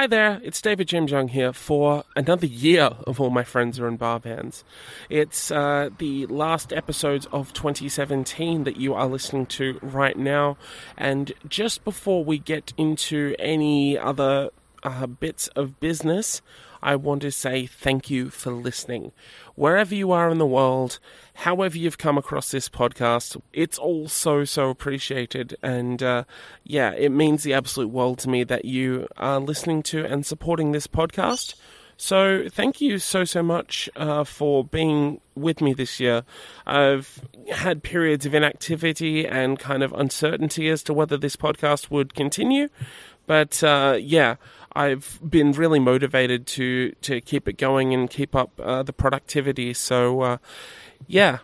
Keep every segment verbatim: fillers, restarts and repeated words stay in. Hi there, it's David James Young here for another year of All My Friends Are In Bar Bands. It's uh, the last episodes of twenty seventeen that you are listening to right now, and just before we get into any other uh, bits of business, I want to say thank you for listening. Wherever you are in the world, however you've come across this podcast, it's all so, so appreciated. And uh, yeah, it means the absolute world to me that you are listening to and supporting this podcast. So thank you so, so much uh, for being with me this year. I've had periods of inactivity and kind of uncertainty as to whether this podcast would continue. But uh, yeah, I've been really motivated to, to keep it going and keep up uh, the productivity. So uh, yeah,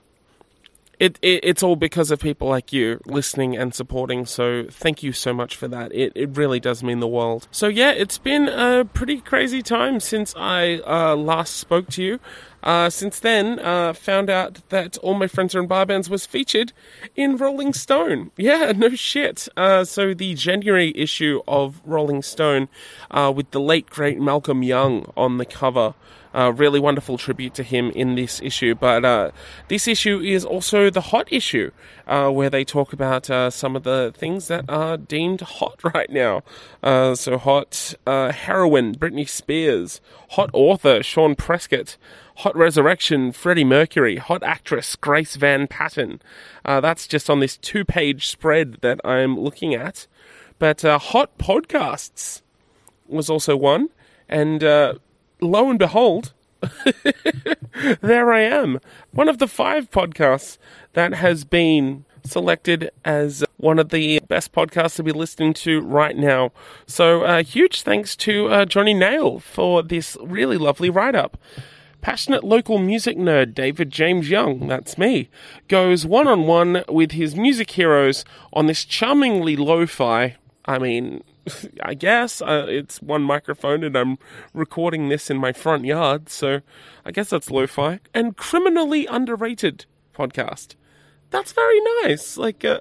it, it it's all because of people like you listening and supporting. So thank you so much for that. It it really does mean the world. So yeah, it's been a pretty crazy time since I uh, last spoke to you. Uh, since then, uh, found out that All My Friends Are In Bar Bands was featured in Rolling Stone. Yeah, no shit. Uh, so the January issue of Rolling Stone, uh, with the late, great Malcolm Young on the cover. Uh, really wonderful tribute to him in this issue. But uh, this issue is also the hot issue, uh, where they talk about uh, some of the things that are deemed hot right now. Uh, so hot uh, heroin, Britney Spears. Hot author, Sean Prescott. Hot resurrection, Freddie Mercury. Hot actress, Grace Van Patten. Uh, that's just on this two-page spread that I'm looking at. But uh, hot podcasts was also one. And... Uh, lo and behold, there I am. One of the five podcasts that has been selected as one of the best podcasts to be listening to right now. So uh, huge thanks to uh, Johnny Nail for this really lovely write-up. Passionate local music nerd David James Young, that's me, goes one-on-one with his music heroes on this charmingly lo-fi, I mean... I guess uh, it's one microphone and I'm recording this in my front yard, so I guess that's lo-fi. And criminally underrated podcast. That's very nice. Like, uh,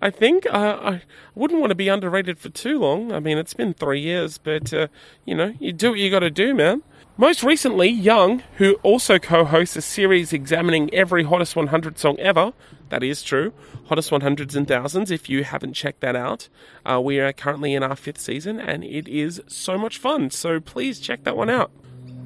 I think uh, I wouldn't want to be underrated for too long. I mean, it's been three years, but, uh, you know, you do what you got to do, man. Most recently, Young, who also co-hosts a series examining every Hottest one hundred song ever, that is true, Hottest one hundreds and Thousands, if you haven't checked that out, uh, we are currently in our fifth season, and it is so much fun, so please check that one out.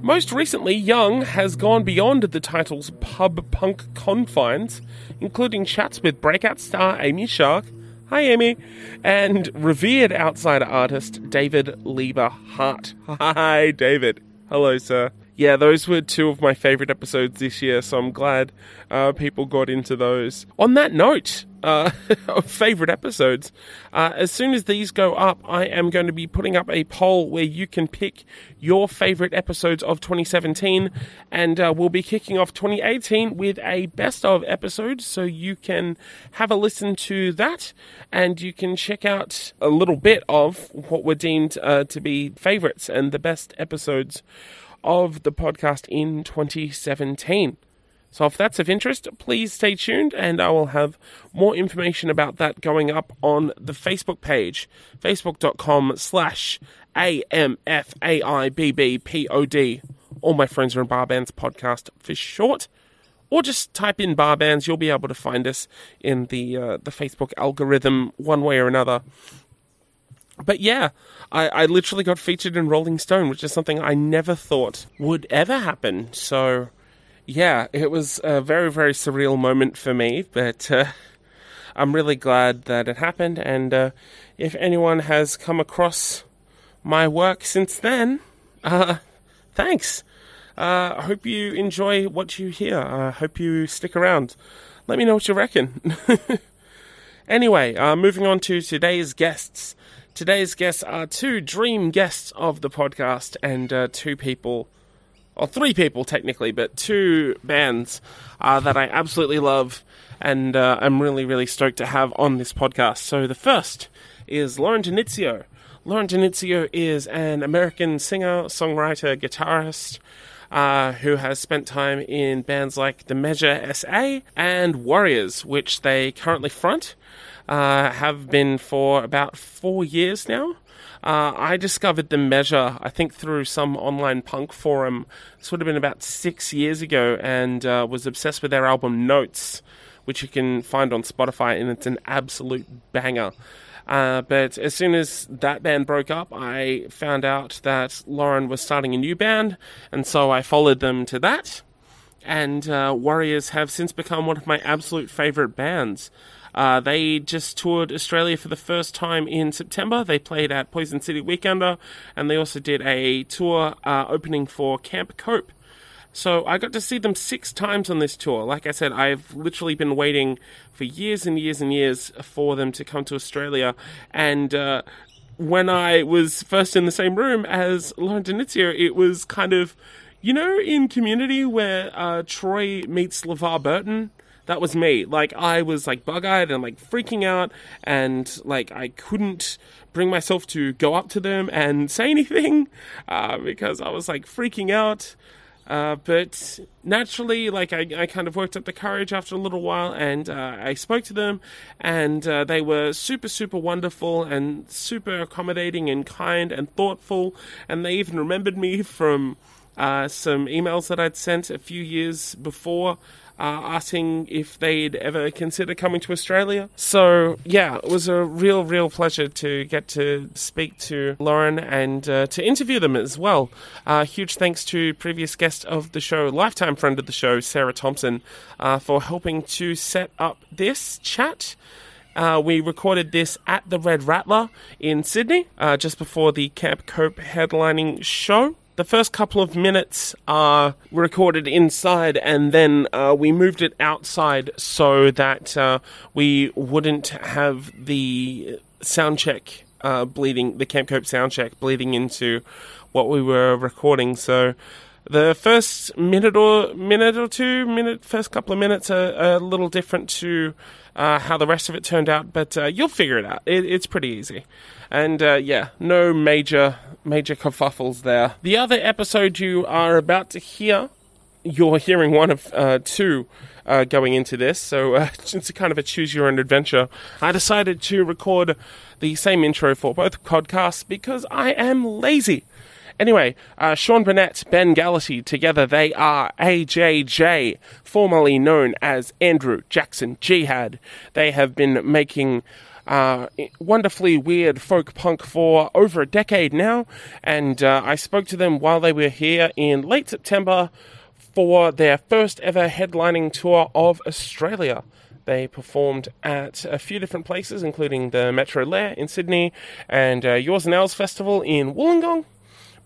Most recently, Young has gone beyond the title's pub punk confines, including chats with breakout star Amy Shark, hi Amy, and revered outsider artist David Lieber Hart. Hi David. Hello, sir. Yeah, those were two of my favourite episodes this year, so I'm glad uh, people got into those. On that note, uh, of favourite episodes, uh, as soon as these go up, I am going to be putting up a poll where you can pick your favourite episodes of twenty seventeen, and uh, we'll be kicking off twenty eighteen with a best of episode, so you can have a listen to that, and you can check out a little bit of what were deemed uh, to be favourites and the best episodes of the podcast in twenty seventeen. So if that's of interest, please stay tuned, and I will have more information about that going up on the Facebook page, facebook dot com slash A M F A I B B P O D, All My Friends Are In Bar Bands podcast for short, or just type in Bar Bands. You'll be able to find us in the uh, the Facebook algorithm one way or another. But yeah, I, I literally got featured in Rolling Stone, which is something I never thought would ever happen. So yeah, it was a very, very surreal moment for me, but uh, I'm really glad that it happened. And uh, if anyone has come across my work since then, uh, thanks. I uh, hope you enjoy what you hear. I uh, hope you stick around. Let me know what you reckon. Anyway, uh, moving on to today's guests. Today's guests are two dream guests of the podcast and uh, two people, or three people technically, but two bands uh, that I absolutely love and uh, I'm really, really stoked to have on this podcast. So the first is Lauren Denitzio. Lauren Denitzio is an American singer, songwriter, guitarist uh, who has spent time in bands like The Measure S A and Worriers, which they currently front. Uh, have been for about four years now. Uh, I discovered The Measure, I think, through some online punk forum. This would have been about six years ago, and uh, was obsessed with their album Notes, which you can find on Spotify, and it's an absolute banger. Uh, but as soon as that band broke up, I found out that Lauren was starting a new band, and so I followed them to that. And uh, Worriers have since become one of my absolute favourite bands. Uh, they just toured Australia for the first time in September. They played at Poison City Weekender, and they also did a tour uh, opening for Camp Cope. So I got to see them six times on this tour. Like I said, I've literally been waiting for years and years and years for them to come to Australia. And uh, when I was first in the same room as Lauren Denitzio, it was kind of, you know, in Community where uh, Troy meets LeVar Burton? That was me. Like, I was, like, bug-eyed and, like, freaking out, and, like, I couldn't bring myself to go up to them and say anything, uh, because I was, like, freaking out. Uh, but naturally, like, I, I kind of worked up the courage after a little while, and uh, I spoke to them, and uh, they were super, super wonderful and super accommodating and kind and thoughtful, and they even remembered me from uh, some emails that I'd sent a few years before, Uh, asking if they'd ever consider coming to Australia. So, yeah, it was a real, real pleasure to get to speak to Lauren and uh, to interview them as well. Uh, huge thanks to previous guest of the show, lifetime friend of the show, Sarah Thompson, uh, for helping to set up this chat. Uh, we recorded this at the Red Rattler in Sydney, uh, just before the Camp Cope headlining show. The first couple of minutes are uh, recorded inside, and then uh, we moved it outside so that uh, we wouldn't have the sound check uh, bleeding, the Camp Cope sound check bleeding into what we were recording. So the first minute or minute or two, minute, first couple of minutes are, are a little different to uh, how the rest of it turned out, but uh, you'll figure it out. It, it's pretty easy. And uh, yeah, no major... Major kerfuffles there. The other episode you are about to hear, you're hearing one of uh, two uh, going into this, so uh, it's a kind of a choose-your-own-adventure. I decided to record the same intro for both podcasts because I am lazy. Anyway, uh, Sean Bonnette, Ben Gallaty, together they are A J J, formerly known as Andrew Jackson Jihad. They have been making Uh, wonderfully weird folk punk for over a decade now, and uh, I spoke to them while they were here in late September for their first ever headlining tour of Australia. They performed at a few different places, including the Metro Lair in Sydney and uh, Yours and Ours Festival in Wollongong.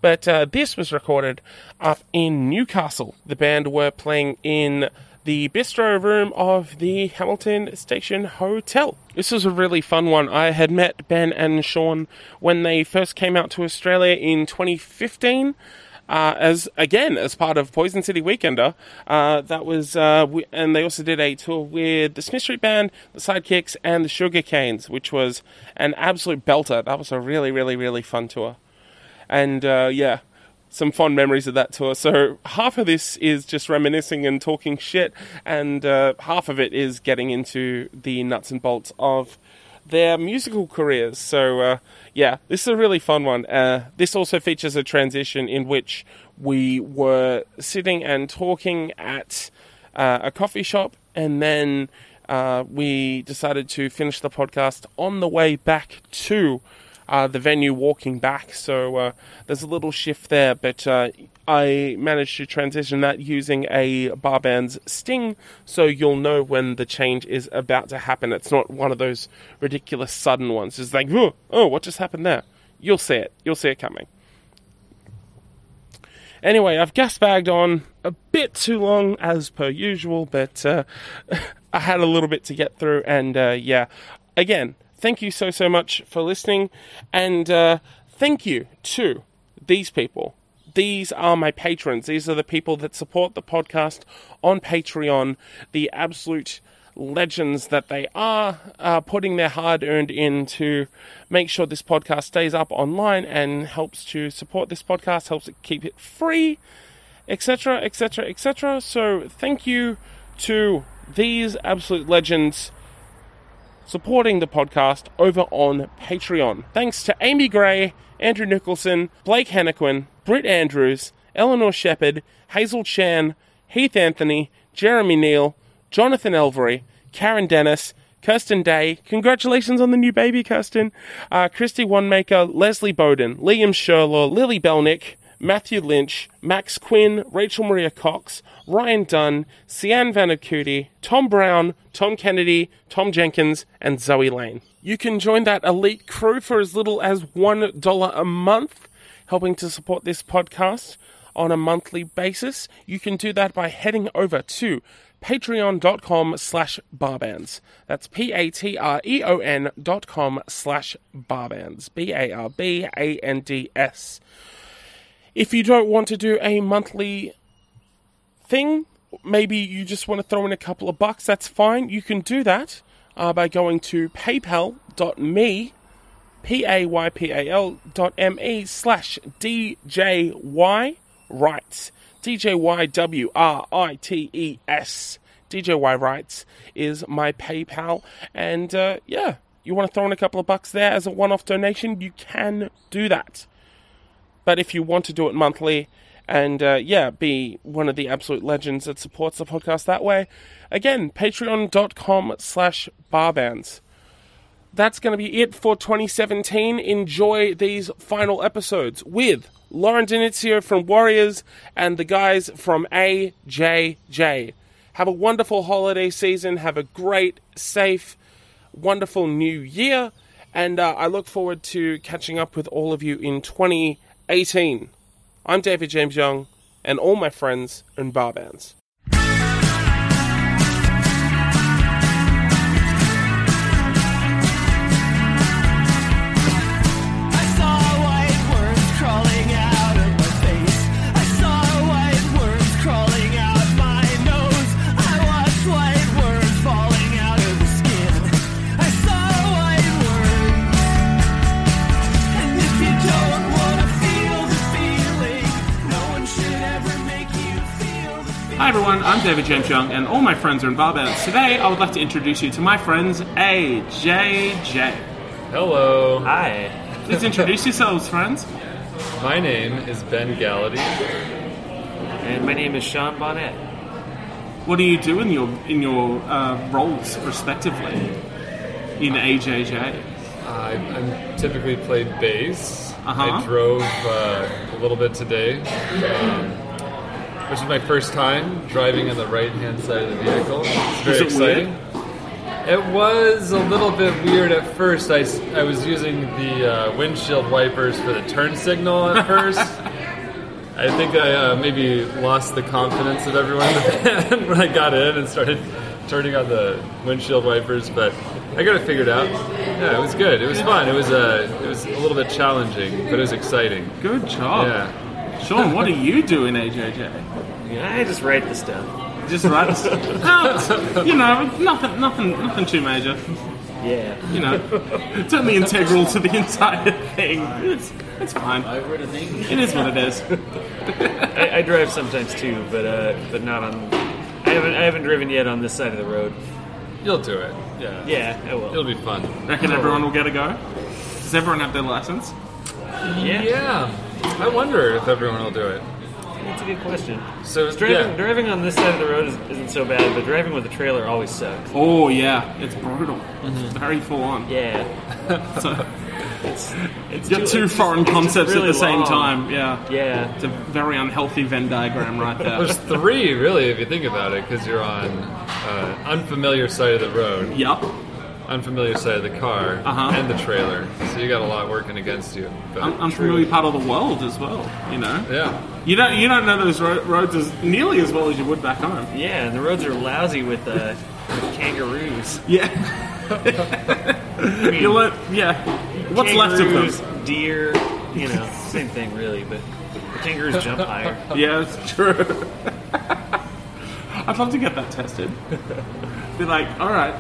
But uh, this was recorded up in Newcastle. The band were playing in the bistro room of the Hamilton Station Hotel. This was a really fun one. I had met Ben and Sean when they first came out to Australia in twenty fifteen, uh, as again, as part of Poison City Weekender. Uh, that was, uh, we, and they also did a tour with the Smith Street Band, the Sidekicks, and the Sugar Canes, which was an absolute belter. That was a really, really, really fun tour. And uh, yeah, some fond memories of that tour. So half of this is just reminiscing and talking shit, and uh, half of it is getting into the nuts and bolts of their musical careers. So uh, yeah, this is a really fun one. Uh, this also features a transition in which we were sitting and talking at uh, a coffee shop, and then uh, we decided to finish the podcast on the way back to Uh, the venue walking back, so uh, there's a little shift there, but uh, I managed to transition that using a bar band's sting, so you'll know when the change is about to happen. It's not one of those ridiculous sudden ones. It's like, oh, oh what just happened there? You'll see it. You'll see it coming. Anyway, I've gasbagged on a bit too long, as per usual, but uh, I had a little bit to get through, and uh, yeah, again, thank you so, so much for listening, and uh, thank you to these people. These are my patrons. These are the people that support the podcast on Patreon, the absolute legends that they are, uh, putting their hard-earned in to make sure this podcast stays up online and helps to support this podcast, helps it keep it free, et cetera, et cetera, et cetera. So thank you to these absolute legends supporting the podcast over on Patreon. Thanks to Amy Gray, Andrew Nicholson, Blake Hennequin, Britt Andrews, Eleanor Shepard, Hazel Chan, Heath Anthony, Jeremy Neal, Jonathan Elvery, Karen Dennis, Kirsten Day, congratulations on the new baby, Kirsten, uh, Christy Wanmaker, Leslie Bowden, Liam Sherlaw, Lily Belnick, Matthew Lynch, Max Quinn, Rachel Maria Cox, Ryan Dunn, Sian Vanacuti, Tom Brown, Tom Kennedy, Tom Jenkins, and Zoe Lane. You can join that elite crew for as little as one dollar a month, helping to support this podcast on a monthly basis. You can do that by heading over to patreon.com slash barbands. That's P-A-T-R-E-O-N dot com slash barbands. B A R B A N D S. If you don't want to do a monthly thing, maybe you just want to throw in a couple of bucks, that's fine. You can do that uh, by going to paypal.me, P-A-Y-P-A-L dot M-E slash D-J-Y Rights. D-J-Y-W-R-I-T-E-S. D J Y Rights is my PayPal. And uh, yeah, you want to throw in a couple of bucks there as a one-off donation, you can do that. But if you want to do it monthly and, uh, yeah, be one of the absolute legends that supports the podcast that way, again, patreon.com slash barbands. That's going to be it for twenty seventeen. Enjoy these final episodes with Lauren Denitzio from Worriers and the guys from A J J. Have a wonderful holiday season. Have a great, safe, wonderful new year. And uh, I look forward to catching up with all of you in twenty eighteen. I'm David James Young, and all my friends in bar bands. Hi everyone, I'm David James Young, and all my friends are in bar bands. Today, I would like to introduce you to my friends A J J. Hello. Hi. Please introduce yourselves, friends. My name is Ben Gallaty. And my name is Sean Bonnette. What do you do in your in your uh, roles, respectively, in A J J? Uh, I I'm typically played bass. Uh-huh. I drove uh, a little bit today. Um, Which is my first time driving on the right-hand side of the vehicle. It's very it exciting. Weird? It was a little bit weird at first. I, I was using the uh, windshield wipers for the turn signal at first. I think I uh, maybe lost the confidence of everyone when I got in and started turning on the windshield wipers, but I got it figured out. Yeah, it was good. It was fun. It was uh, it was a little bit challenging, but it was exciting. Good job. Yeah. Sean, what do you do in A J J? Yeah, I just write the stuff. Just write the stuff? Oh, you know, nothing nothing, nothing too major. Yeah. You know, it's only integral to the entire thing. It's, it's fine. It is what it is. I, I drive sometimes too, but uh, but not on... I haven't, I haven't driven yet on this side of the road. You'll do it. Yeah. Yeah, I will. It'll be fun. Reckon everyone will get a go? Does everyone have their license? Yeah. Yeah. I wonder if everyone will do it. That's a good question. So driving, yeah. driving on this side of the road is, isn't so bad, but driving with a trailer always sucks. Oh yeah, it's brutal. Mm-hmm. It's very full on. Yeah. So it's it's got two it's foreign just, concepts really at the long. Same time. Yeah. Yeah. It's a very unhealthy Venn diagram right there. There's three really, if you think about it, because you're on uh, unfamiliar side of the road. Yep. Unfamiliar side of the car uh-huh. and the trailer, so you got a lot working against you. I'm unfamiliar part of the world as well, you know. Yeah, you don't you don't know those ro- roads as nearly as well as you would back home. Yeah, and the roads are lousy with, uh, with kangaroos. Yeah, I mean, you let, yeah. What's left of them? Deer, you know, same thing really, but the kangaroos jump higher. Yeah, it's true. I'd love to get that tested. Be like, all right.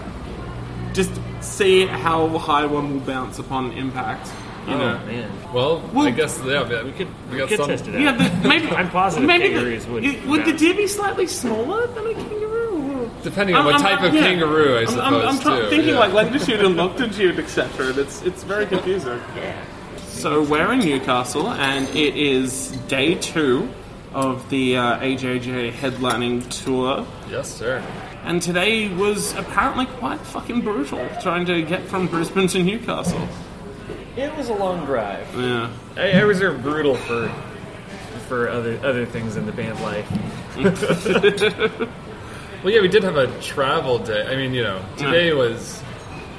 Just see how high one will bounce upon impact. You oh, know. Man. Well, well, I guess, yeah, man. We could, we we got could some... test it out. Yeah, the, maybe, I'm positive maybe kangaroos the, would. It, would the deer be slightly smaller than a kangaroo? Or... Depending on I'm, what I'm, type I'm, of yeah. kangaroo, I suppose, I'm, I'm, I'm too. I'm thinking yeah. like latitude and longitude, et cetera. It's, it's very confusing. Yeah. So we're in Newcastle, and it is day two of the uh, A J J headlining tour. Yes, sir. And today was apparently quite fucking brutal, trying to get from Brisbane to Newcastle. It was a long drive. Yeah. I, I reserve brutal for for other other things in the band life. Well, yeah, we did have a travel day. I mean, you know, today yeah. was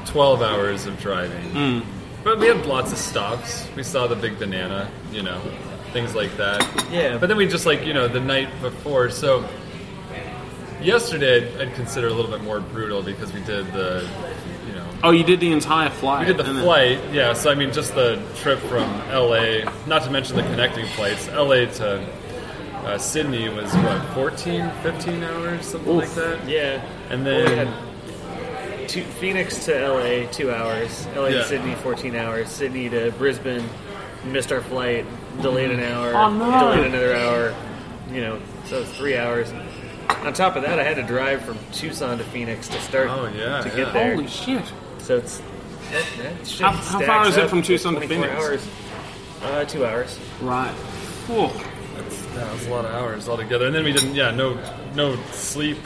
twelve hours of driving. Mm. But we had lots of stops. We saw the Big Banana, you know, things like that. Yeah. But then we just, like, you know, the night before. So yesterday I'd, I'd consider it a little bit more brutal because we did the, you know. Oh, you did the entire flight. We did the flight, it? yeah. So, I mean, just the trip from L A, not to mention the connecting flights, L A to uh, Sydney was, what, fourteen, fifteen hours, something Oof. like that? Yeah. And then... Well, Two, Phoenix to L A, two hours. L A yeah. to Sydney, fourteen hours. Sydney to Brisbane, missed our flight, delayed an hour, oh, no. delayed another hour. You know, so three hours. On top of that, I had to drive from Tucson to Phoenix to start oh, yeah, to yeah. get there. Holy shit! So it's that, that shit how, how far is it from Tucson to Phoenix? Hours. Uh, two hours. Right. Cool. That's, that was a lot of hours altogether. And then we didn't. Yeah, no, no sleep.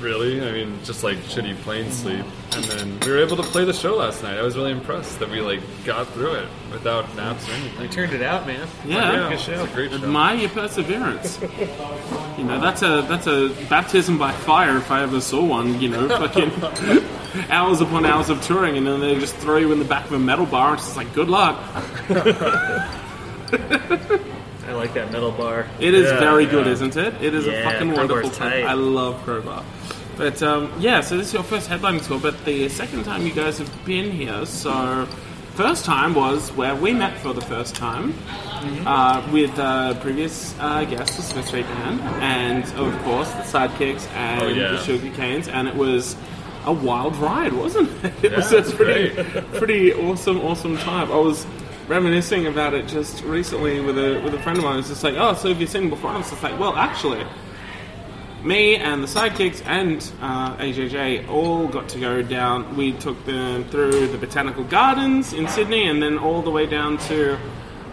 Really, I mean, just like shitty plane sleep, and then we were able to play the show last night. I was really impressed that we like got through it without naps or anything. We turned it out, man. Yeah, yeah. Good show. It's a great show. Admire your perseverance. You know, that's a that's a baptism by fire if I ever saw one. You know, fucking hours upon hours of touring, and then they just throw you in the back of a metal bar. It's just like, good luck. I like that metal bar. It is yeah, very yeah. good, isn't it? It is yeah, a fucking wonderful time. I love Crowbar. But, um, yeah, so this is your first headlining tour, but the second time you guys have been here, so first time was where we met for the first time mm-hmm. uh, with uh, previous uh, guests, the Smith Street Band, and, of course, the Sidekicks and oh, yeah. the Sugar Canes, and it was a wild ride, wasn't it? It yeah, was a pretty, pretty awesome, awesome time. I was... reminiscing about it just recently with a with a friend of mine. It's just like, oh, so have you seen before? I was just like, well, actually, me and the Sidekicks and uh, A J J all got to go down. We took them through the Botanical Gardens in Sydney and then all the way down to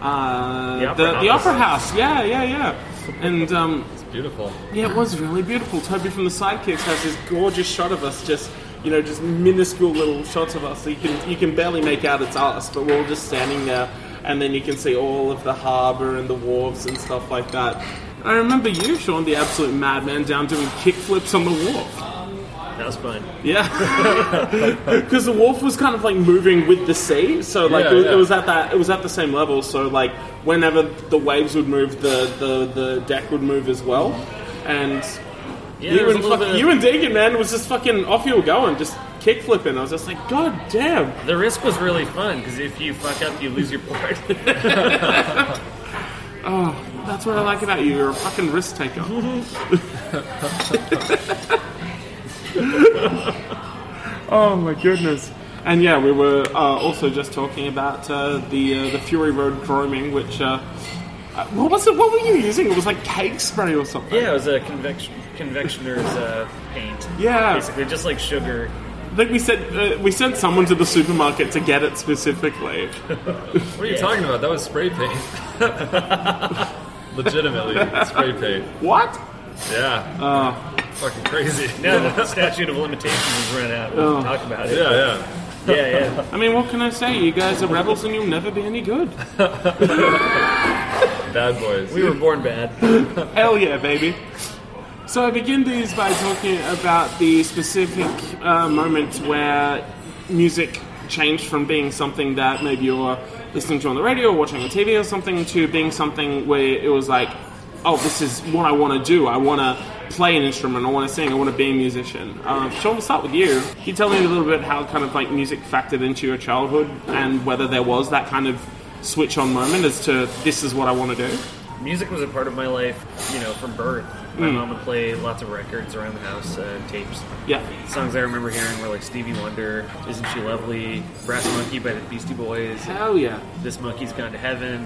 uh, the, opera, the, the opera House. Yeah, yeah, yeah. And um, it's beautiful. Yeah, it was really beautiful. Toby from the Sidekicks has this gorgeous shot of us just... you know, just minuscule little shots of us. You can you can barely make out it's us, but we're all just standing there, and then you can see all of the harbour and the wharves and stuff like that. I remember you, Sean, the absolute madman, down doing kickflips on the wharf. That was fun. Yeah, because the wharf was kind of like moving with the sea, so like yeah, it, was, yeah. it was at that it was at the same level. So like whenever the waves would move, the the, the deck would move as well, and. Yeah, you, and fucking, of... you and Deegan, man, was just fucking off you were going, just kick flipping. I was just like, God damn. The risk was really fun, because if you fuck up, you lose your board. Oh, that's what I like about you. You're a fucking risk taker. Oh, my goodness. And yeah, we were uh, also just talking about uh, the uh, the Fury Road grooming, which... Uh, What was it? What were you using? It was like cake spray or something. Yeah, it was a convection convectioner's uh, paint. Yeah, basically just like sugar. I think we sent uh, we sent someone to the supermarket to get it specifically. What are you yeah. talking about? That was spray paint. Legitimately spray paint. What? Yeah. Uh, fucking crazy. Now the statute of limitations has run out. We'll oh. talk about it. Yeah, yeah. Yeah, yeah. I mean, what can I say? You guys are rebels and you'll never be any good. Bad boys. We were born bad. Hell yeah, baby. So I begin these by talking about the specific uh, moments where music changed from being something that maybe you're listening to on the radio or watching on T V or something to being something where it was like, oh, this is what I want to do. I want to... play an instrument, I want to sing, I want to be a musician. Um, Sean, we'll start with you. Can you tell me a little bit how kind of like music factored into your childhood and whether there was that kind of switch on moment as to this is what I want to do? Music was a part of my life, you know, from birth. My mm. mom would play lots of records around the house, uh, tapes. Yeah. Songs I remember hearing were like Stevie Wonder, Isn't She Lovely, Brass Monkey by the Beastie Boys. Hell yeah. This Monkey's Gone to Heaven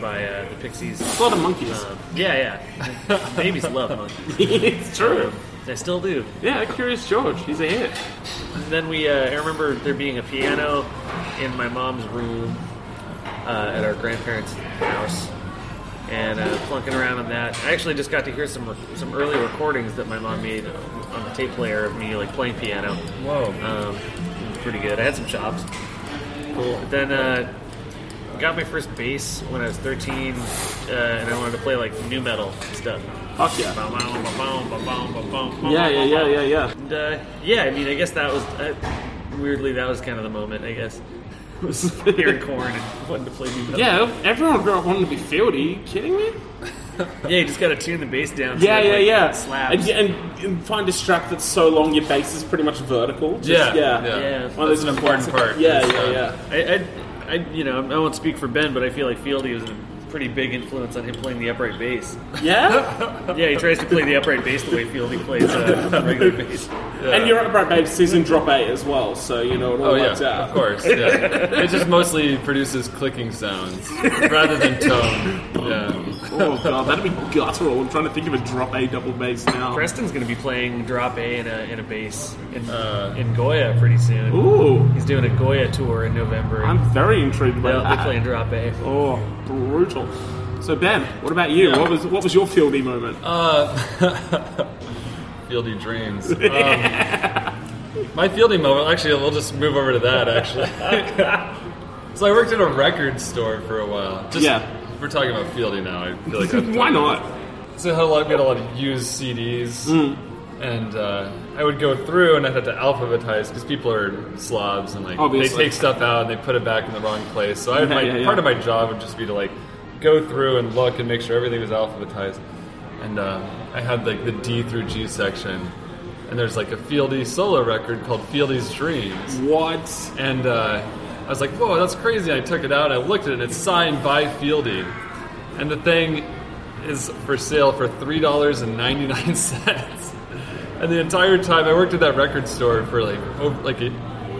by uh, the Pixies. It's a lot of monkeys. Um, yeah, yeah. Babies love monkeys. It's true. I still do. Yeah, Curious George. He's a hit. And then we, uh, I remember there being a piano in my mom's room. uh, at our grandparents' house, and uh, plunking around on that. I actually just got to hear some some early recordings that my mom made on the tape player of me like playing piano. Whoa. Um, it was pretty good. I had some chops. Cool. But then uh, got my first bass when I was thirteen, uh, and I wanted to play like nu metal stuff. Fuck yeah. Yeah, yeah, yeah, yeah, yeah. And, uh, yeah, I mean, I guess that was, uh, weirdly, that was kind of the moment, I guess. Was hearing Korn and wanting to play new metal. Yeah, everyone wanted to be fieldy. Are you kidding me? Yeah, you just gotta tune the bass down. So yeah, yeah, like, yeah. Slaps. And, and, and find a strap that's so long your bass is pretty much vertical. Just, yeah, yeah, yeah. yeah. Well, that's an important part. Yeah, is, yeah, um, yeah. I, I, I, you know, I won't speak for Ben, but I feel like fieldy was an pretty big influence on him playing the upright bass. Yeah? Yeah, he tries to play the upright bass the way Fieldy plays uh, regular bass. Yeah. And your upright bass is in drop eight as well, so you know it all oh, works yeah, out. Of course, yeah. It just mostly produces clicking sounds rather than tone. Yeah. Oh god, that'd be guttural. I'm trying to think of a drop A double bass now. Preston's going to be playing drop A in a in a bass in, uh, in Goya pretty soon. Ooh. He's doing a Goya tour in November. I'm very intrigued by that. They're playing drop A. Oh, brutal. So Ben, what about you? Yeah. What was what was your fieldy moment? Uh, fieldy dreams. Um, my fieldy moment. Actually, we'll just move over to that. Actually, so I worked at a record store for a while. Just, yeah. We're talking about fieldy now. I feel like why not? So how long I got a lot of used C Ds, mm. and uh, I would go through and I'd have to alphabetize because people are slobs and like obviously. They take stuff out and they put it back in the wrong place. So I would, yeah, my, yeah, yeah. part of my job would just be to like. Go through and look and make sure everything was alphabetized, and uh, I had like the D through G section, and there's like a Fieldy solo record called Fieldy's Dreams. What? And uh, I was like, whoa, that's crazy. I took it out, I looked at it, and it's signed by Fieldy, and the thing is for sale for three dollars and ninety-nine cents. And the entire time I worked at that record store for like over, like a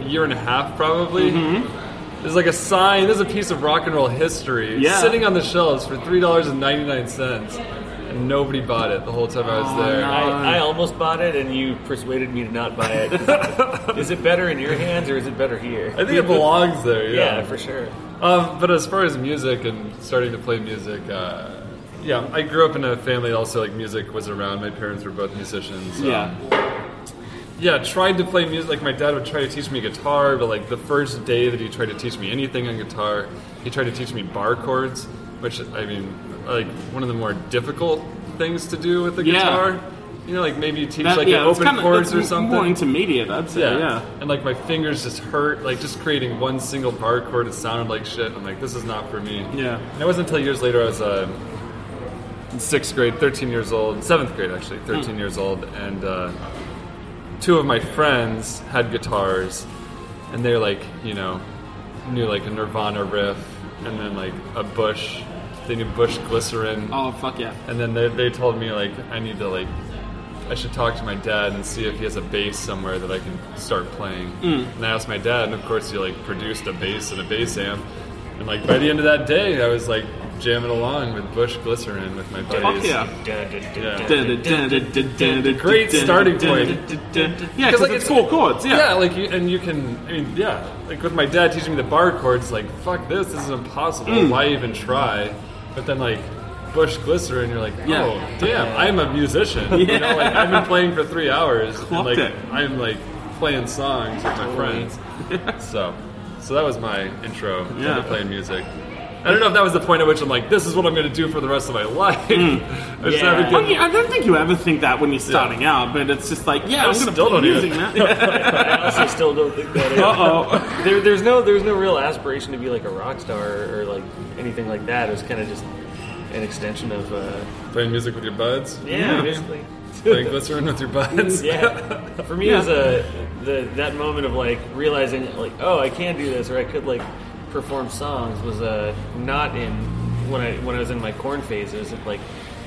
year and a half probably. Mm-hmm. There's like a sign, there's a piece of rock and roll history yeah. sitting on the shelves for three dollars and ninety-nine cents. And nobody bought it the whole time I was there. Oh, no. I, I almost bought it and you persuaded me to not buy it. Is it better in your hands or is it better here? I think it belongs there, yeah. Yeah, for sure. Um, but as far as music and starting to play music, uh, yeah, I grew up in a family also like music was around. My parents were both musicians. So. Yeah. Yeah, tried to play music, like my dad would try to teach me guitar, but like the first day that he tried to teach me anything on guitar, he tried to teach me bar chords, which, I mean, like one of the more difficult things to do with the yeah. guitar. You know, like maybe you teach that, like yeah, an open kinda, chords or something. More intermediate, I'd say, yeah. yeah. And like my fingers just hurt, like just creating one single bar chord, it sounded like shit, and I'm like, this is not for me. Yeah. And it wasn't until years later I was uh, in sixth grade, thirteen years old, seventh grade actually, thirteen hmm. years old, and... Uh, two of my friends had guitars, and they were like, you know, knew like a Nirvana riff, and then like a Bush, they knew Bush Glycerin. Oh, fuck yeah. And then they they told me like, I need to like, I should talk to my dad and see if he has a bass somewhere that I can start playing. Mm. And I asked my dad, and of course he like produced a bass and a bass amp. And like by the end of that day, I was like, jamming along with Bush Glycerin with my buddies. Fuck yeah. Great starting point. Yeah, because like it's cool chords. Yeah, yeah, like you, and you can. I mean, yeah, like with my dad teaching me the bar chords, like fuck this, this is impossible. Mm. Why even try? But then like Bush Glycerin, you're like, oh yeah. damn, I'm a musician. Yeah. You know, like I've been playing for three hours. And, like it. I'm like playing songs with my friends. so, so that was my intro yeah. to playing music. I don't know if that was the point at which I'm like, this is what I'm going to do for the rest of my life. Mm. I, yeah. well, yeah, I don't think you ever think that when you're starting yeah. out, but it's just like, yeah, I I'm still don't using that. I also still don't think that. Uh-oh. there, there's no, there's no real aspiration to be like a rock star or like anything like that. It was kind of just an extension of uh, playing music with your buds. Yeah, yeah. basically playing glycerin with your buds. Yeah. For me, yeah. it was a the, that moment of like realizing like, oh, I can do this, or I could like. Perform songs was uh, not in when I when I was in my Korn phases. It, like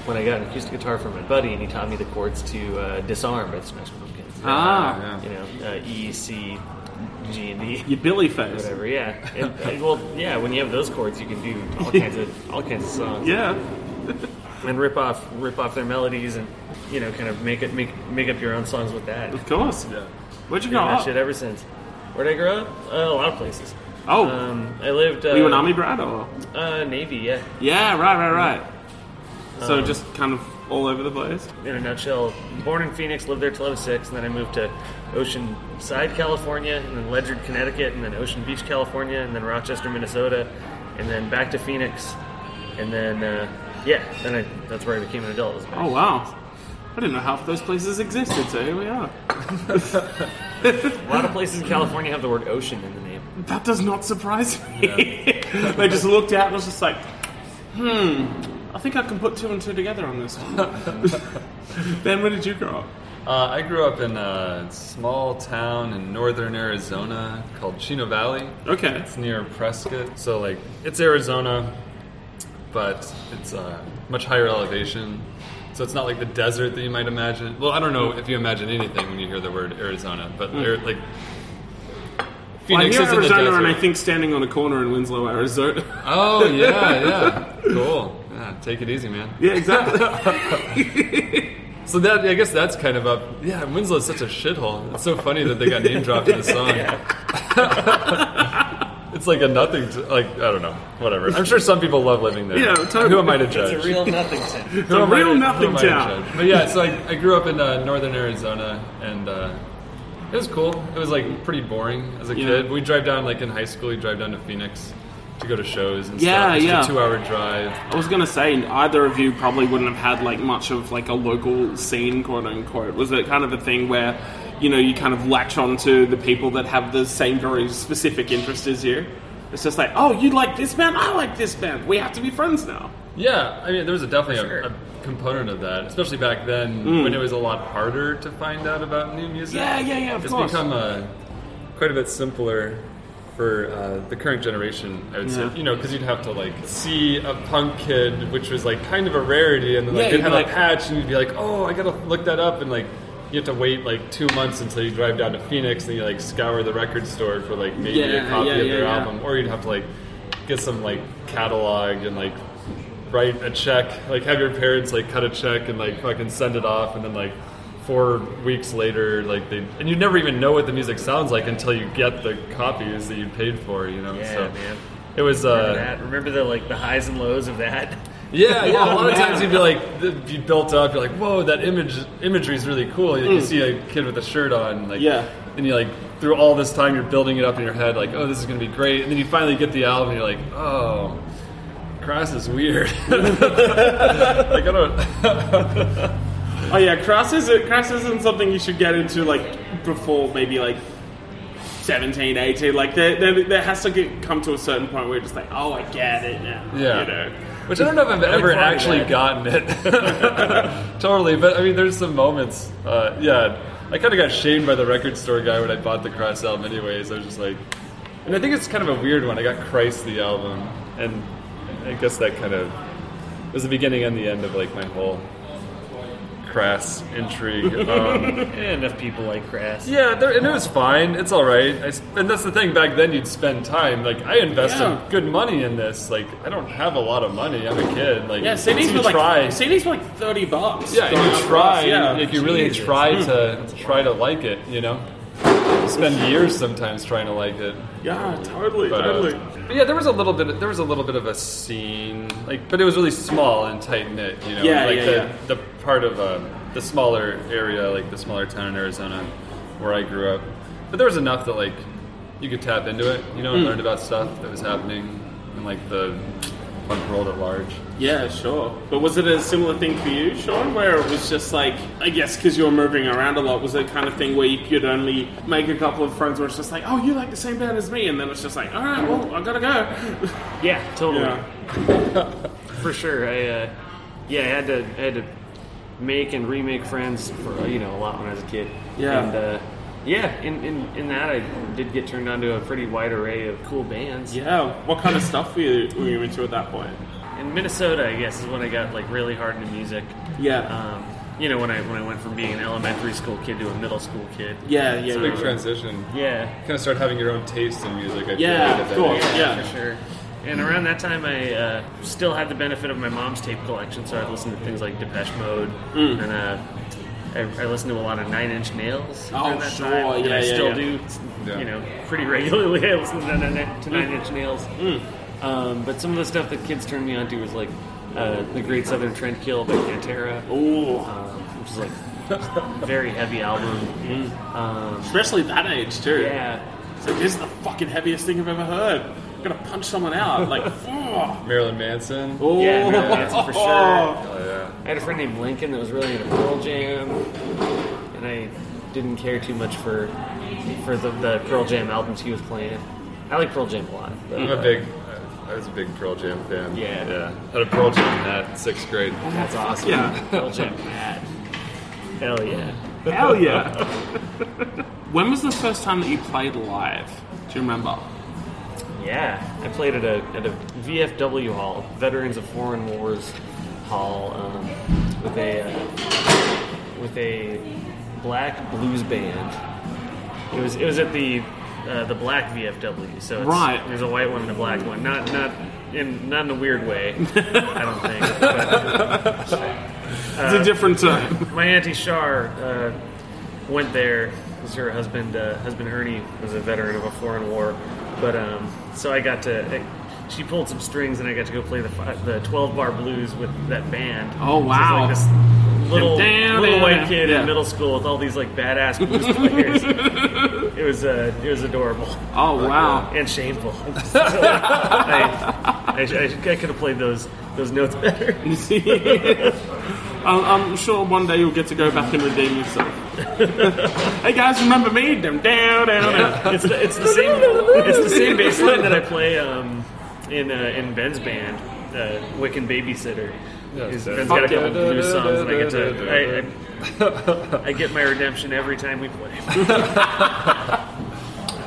when I got an acoustic guitar from my buddy and he taught me the chords to uh, "Disarm" by Smashing Pumpkins. Ah, uh, yeah. you know uh, E, C, G, and D. Your Billy phase, whatever. Yeah. And, I, well, yeah. When you have those chords, you can do all kinds of all kinds of songs. Yeah. and rip off rip off their melodies and you know kind of make it make make up your own songs with that. Of course. Yeah. Where'd you grow up? Shit ever since. Where'd I grow up? Uh, a lot of places. Oh. Um, I lived... Uh, Were you an Army brat or...? Uh, Navy, yeah. Yeah, right, right, right. Um, so just kind of all over the place? In a nutshell, born in Phoenix, lived there till I was six, and then I moved to Oceanside, California, and then Ledyard, Connecticut, and then Ocean Beach, California, and then Rochester, Minnesota, and then back to Phoenix, and then, uh, yeah, then I, that's where I became an adult. Was back. Oh, wow. I didn't know half those places existed, so here we are. A lot of places in California have the word ocean in the name. That does not surprise me. No. They just looked out and was just like, hmm, I think I can put two and two together on this one. Ben, where did you grow up? Uh, I grew up in a small town in northern Arizona called Chino Valley. Okay. It's near Prescott. So, like, it's Arizona, but it's uh, much higher elevation. So it's not like the desert that you might imagine. Well, I don't know if you imagine anything when you hear the word Arizona, but mm. like Phoenix well, I hear is Arizona, and I think standing on a corner in Winslow, Arizona. Oh yeah, yeah, cool. Yeah, take it easy, man. Yeah, exactly. So that I guess that's kind of up. Yeah, Winslow's such a shithole. It's so funny that they got name dropped in the song. Yeah. It's like a nothing, to, like, I don't know, whatever. I'm sure some people love living there. Yeah, totally. Who am I to judge? It's a real nothing town. It's a real nothing town. But yeah, so I, I grew up in uh, northern Arizona, and uh, it was cool. It was, like, pretty boring as a yeah. kid. We'd drive down, like, in high school, we'd drive down to Phoenix to go to shows and yeah, stuff. Yeah, yeah. It was a two-hour drive. I was going to say, either of you probably wouldn't have had, like, much of, like, a local scene, quote-unquote. Was it kind of a thing where... you know, you kind of latch on to the people that have the same very specific interest as you. It's just like, oh, you like this band? I like this band. We have to be friends now. Yeah, I mean, there was a definitely sure. a, a component of that, especially back then mm. when it was a lot harder to find out about new music. Yeah, yeah, yeah, of it's course. It's become a, quite a bit simpler for uh, the current generation, I would yeah. say. You know, because you'd have to, like, see a punk kid, which was, like, kind of a rarity, and then, like, yeah, they'd have like, a patch, and you'd be like, oh, I gotta look that up, and, like, you have to wait like two months until you drive down to Phoenix and you like scour the record store for like maybe yeah, a copy yeah, of their yeah, album, yeah. or you'd have to like get some like catalog and like write a check, like have your parents like cut a check and like fucking send it off, and then like four weeks later, like they and you never even know what the music sounds like until you get the copies that you paid for, you know. Yeah, so man. It was remember uh, that. Remember the like the highs and lows of that. Yeah, yeah. A lot of times you'd be like, you built up. You're like, whoa, that image imagery is really cool. Like, mm. You see a kid with a shirt on, like, yeah. and you like through all this time you're building it up in your head, like, oh, this is gonna be great. And then you finally get the album, and you're like, oh, Crass is weird. Like I don't. Oh yeah, Crass isn't Crass isn't something you should get into like before maybe like seventeen, eighteen. Like there, there, there has to get, come to a certain point where you're just like, oh, I get it now. Yeah. You know? Which I don't know if I've really ever actually that. gotten it. Totally, but I mean, there's some moments. Uh, yeah, I kind of got shamed by the record store guy when I bought the Crass album anyways. I was just like... And I think it's kind of a weird one. I got Christ the album, and I guess that kind of was the beginning and the end of like my whole Crass intrigue. Um, yeah, enough people like Crass. Yeah, and it was fine. It's all right. I sp- and that's the thing. Back then, you'd spend time. Like I invested yeah. good money in this. Like I don't have a lot of money. I'm a kid. Like yeah, C Ds were try, like C Ds were like thirty bucks. Yeah, you try. Yeah. Like you really Jesus. try to mm. try to like it. You know, you spend years sometimes trying to like it. Yeah, totally, but, totally. Uh, but yeah, there was a little bit. Of, there was a little bit of a scene. Like, but it was really small and tight knit. You know, yeah, like yeah, the, yeah. the part of uh, the smaller area, like the smaller town in Arizona where I grew up. But there was enough that like you could tap into it, you know, and mm. learn about stuff that was happening in like the punk world at large. Yeah, sure. But was it a similar thing for you, Sean, where it was just like, I guess because you were moving around a lot, was it the kind of thing where you could only make a couple of friends where it's just like, oh, you like the same band as me, and then it's just like, all right, well, I gotta go. Yeah, totally. Yeah. For sure. I uh, yeah, I had to, I had to make and remake friends for, you know, a lot when I was a kid. Yeah. And, uh, yeah, in, in, in that I did get turned on to a pretty wide array of cool bands. Yeah. What kind of stuff were you, were you into at that point? In Minnesota, I guess, is when I got, like, really hard into music. Yeah. Um, you know, when I when I went from being an elementary school kid to a middle school kid. Yeah, yeah. It's a big um, transition. Yeah. You kind of start having your own taste in music. I yeah, of course. Yeah, yeah, for sure. And around that time, I uh, still had the benefit of my mom's tape collection, so I listened to things like Depeche Mode mm. and uh, I, I listened to a lot of Nine Inch Nails during oh, that sure. time, and yeah, I yeah, still yeah. do, yeah. you know, pretty regularly. I listen to Nine, to Nine Inch Nails. Mm. Um, but some of the stuff that kids turned me on to was like uh, The Great Southern Trendkill by Pantera, Ooh. Um, which is like very heavy album, mm. um, especially that age too. Yeah, it's like, this is the fucking heaviest thing I've ever heard. I'm gonna punch someone out. Like oh. Marilyn Manson. Oh. Yeah, Marilyn Manson for sure. Oh, yeah. I had a friend named Lincoln that was really into Pearl Jam, and I didn't care too much for for the, the Pearl Jam albums he was playing. I like Pearl Jam a lot. But, I'm a uh, big. I was a big Pearl Jam fan. Yeah, yeah. I had a Pearl Jam hat, sixth grade. Oh, that's awesome. Yeah. Pearl Jam hat. Hell yeah. Hell yeah. When was the first time that you played live? Do you remember? Yeah, I played at a at a V F W hall, Veterans of Foreign Wars hall, um, with a uh, with a black blues band. It was it was at the uh, the black V F W, so it's, right. There's a white one and a black one, not not in not in a weird way, I don't think. But, uh, it's a different time. My auntie Shar uh, went there. Because her husband uh, husband Ernie was a veteran of a foreign war. But um, so I got to. I, she pulled some strings, and I got to go play the the twelve bar blues with that band. Oh wow! So like this little damn, little damn, white kid yeah. in middle school with all these like badass blues players. It was uh, it was adorable. Oh wow! Uh, and shameful. So, like, I, I, I, I could have played those those notes better. I'm sure one day you'll get to go back and redeem yourself. Hey guys, remember me? Down, down, down. It's the, it's the same. It's the same bass line that I play um, in uh, in Ben's band, uh, Wiccan Babysitter. Yes, Ben's got a couple blues songs, and I get to I, I, I get my redemption every time we play.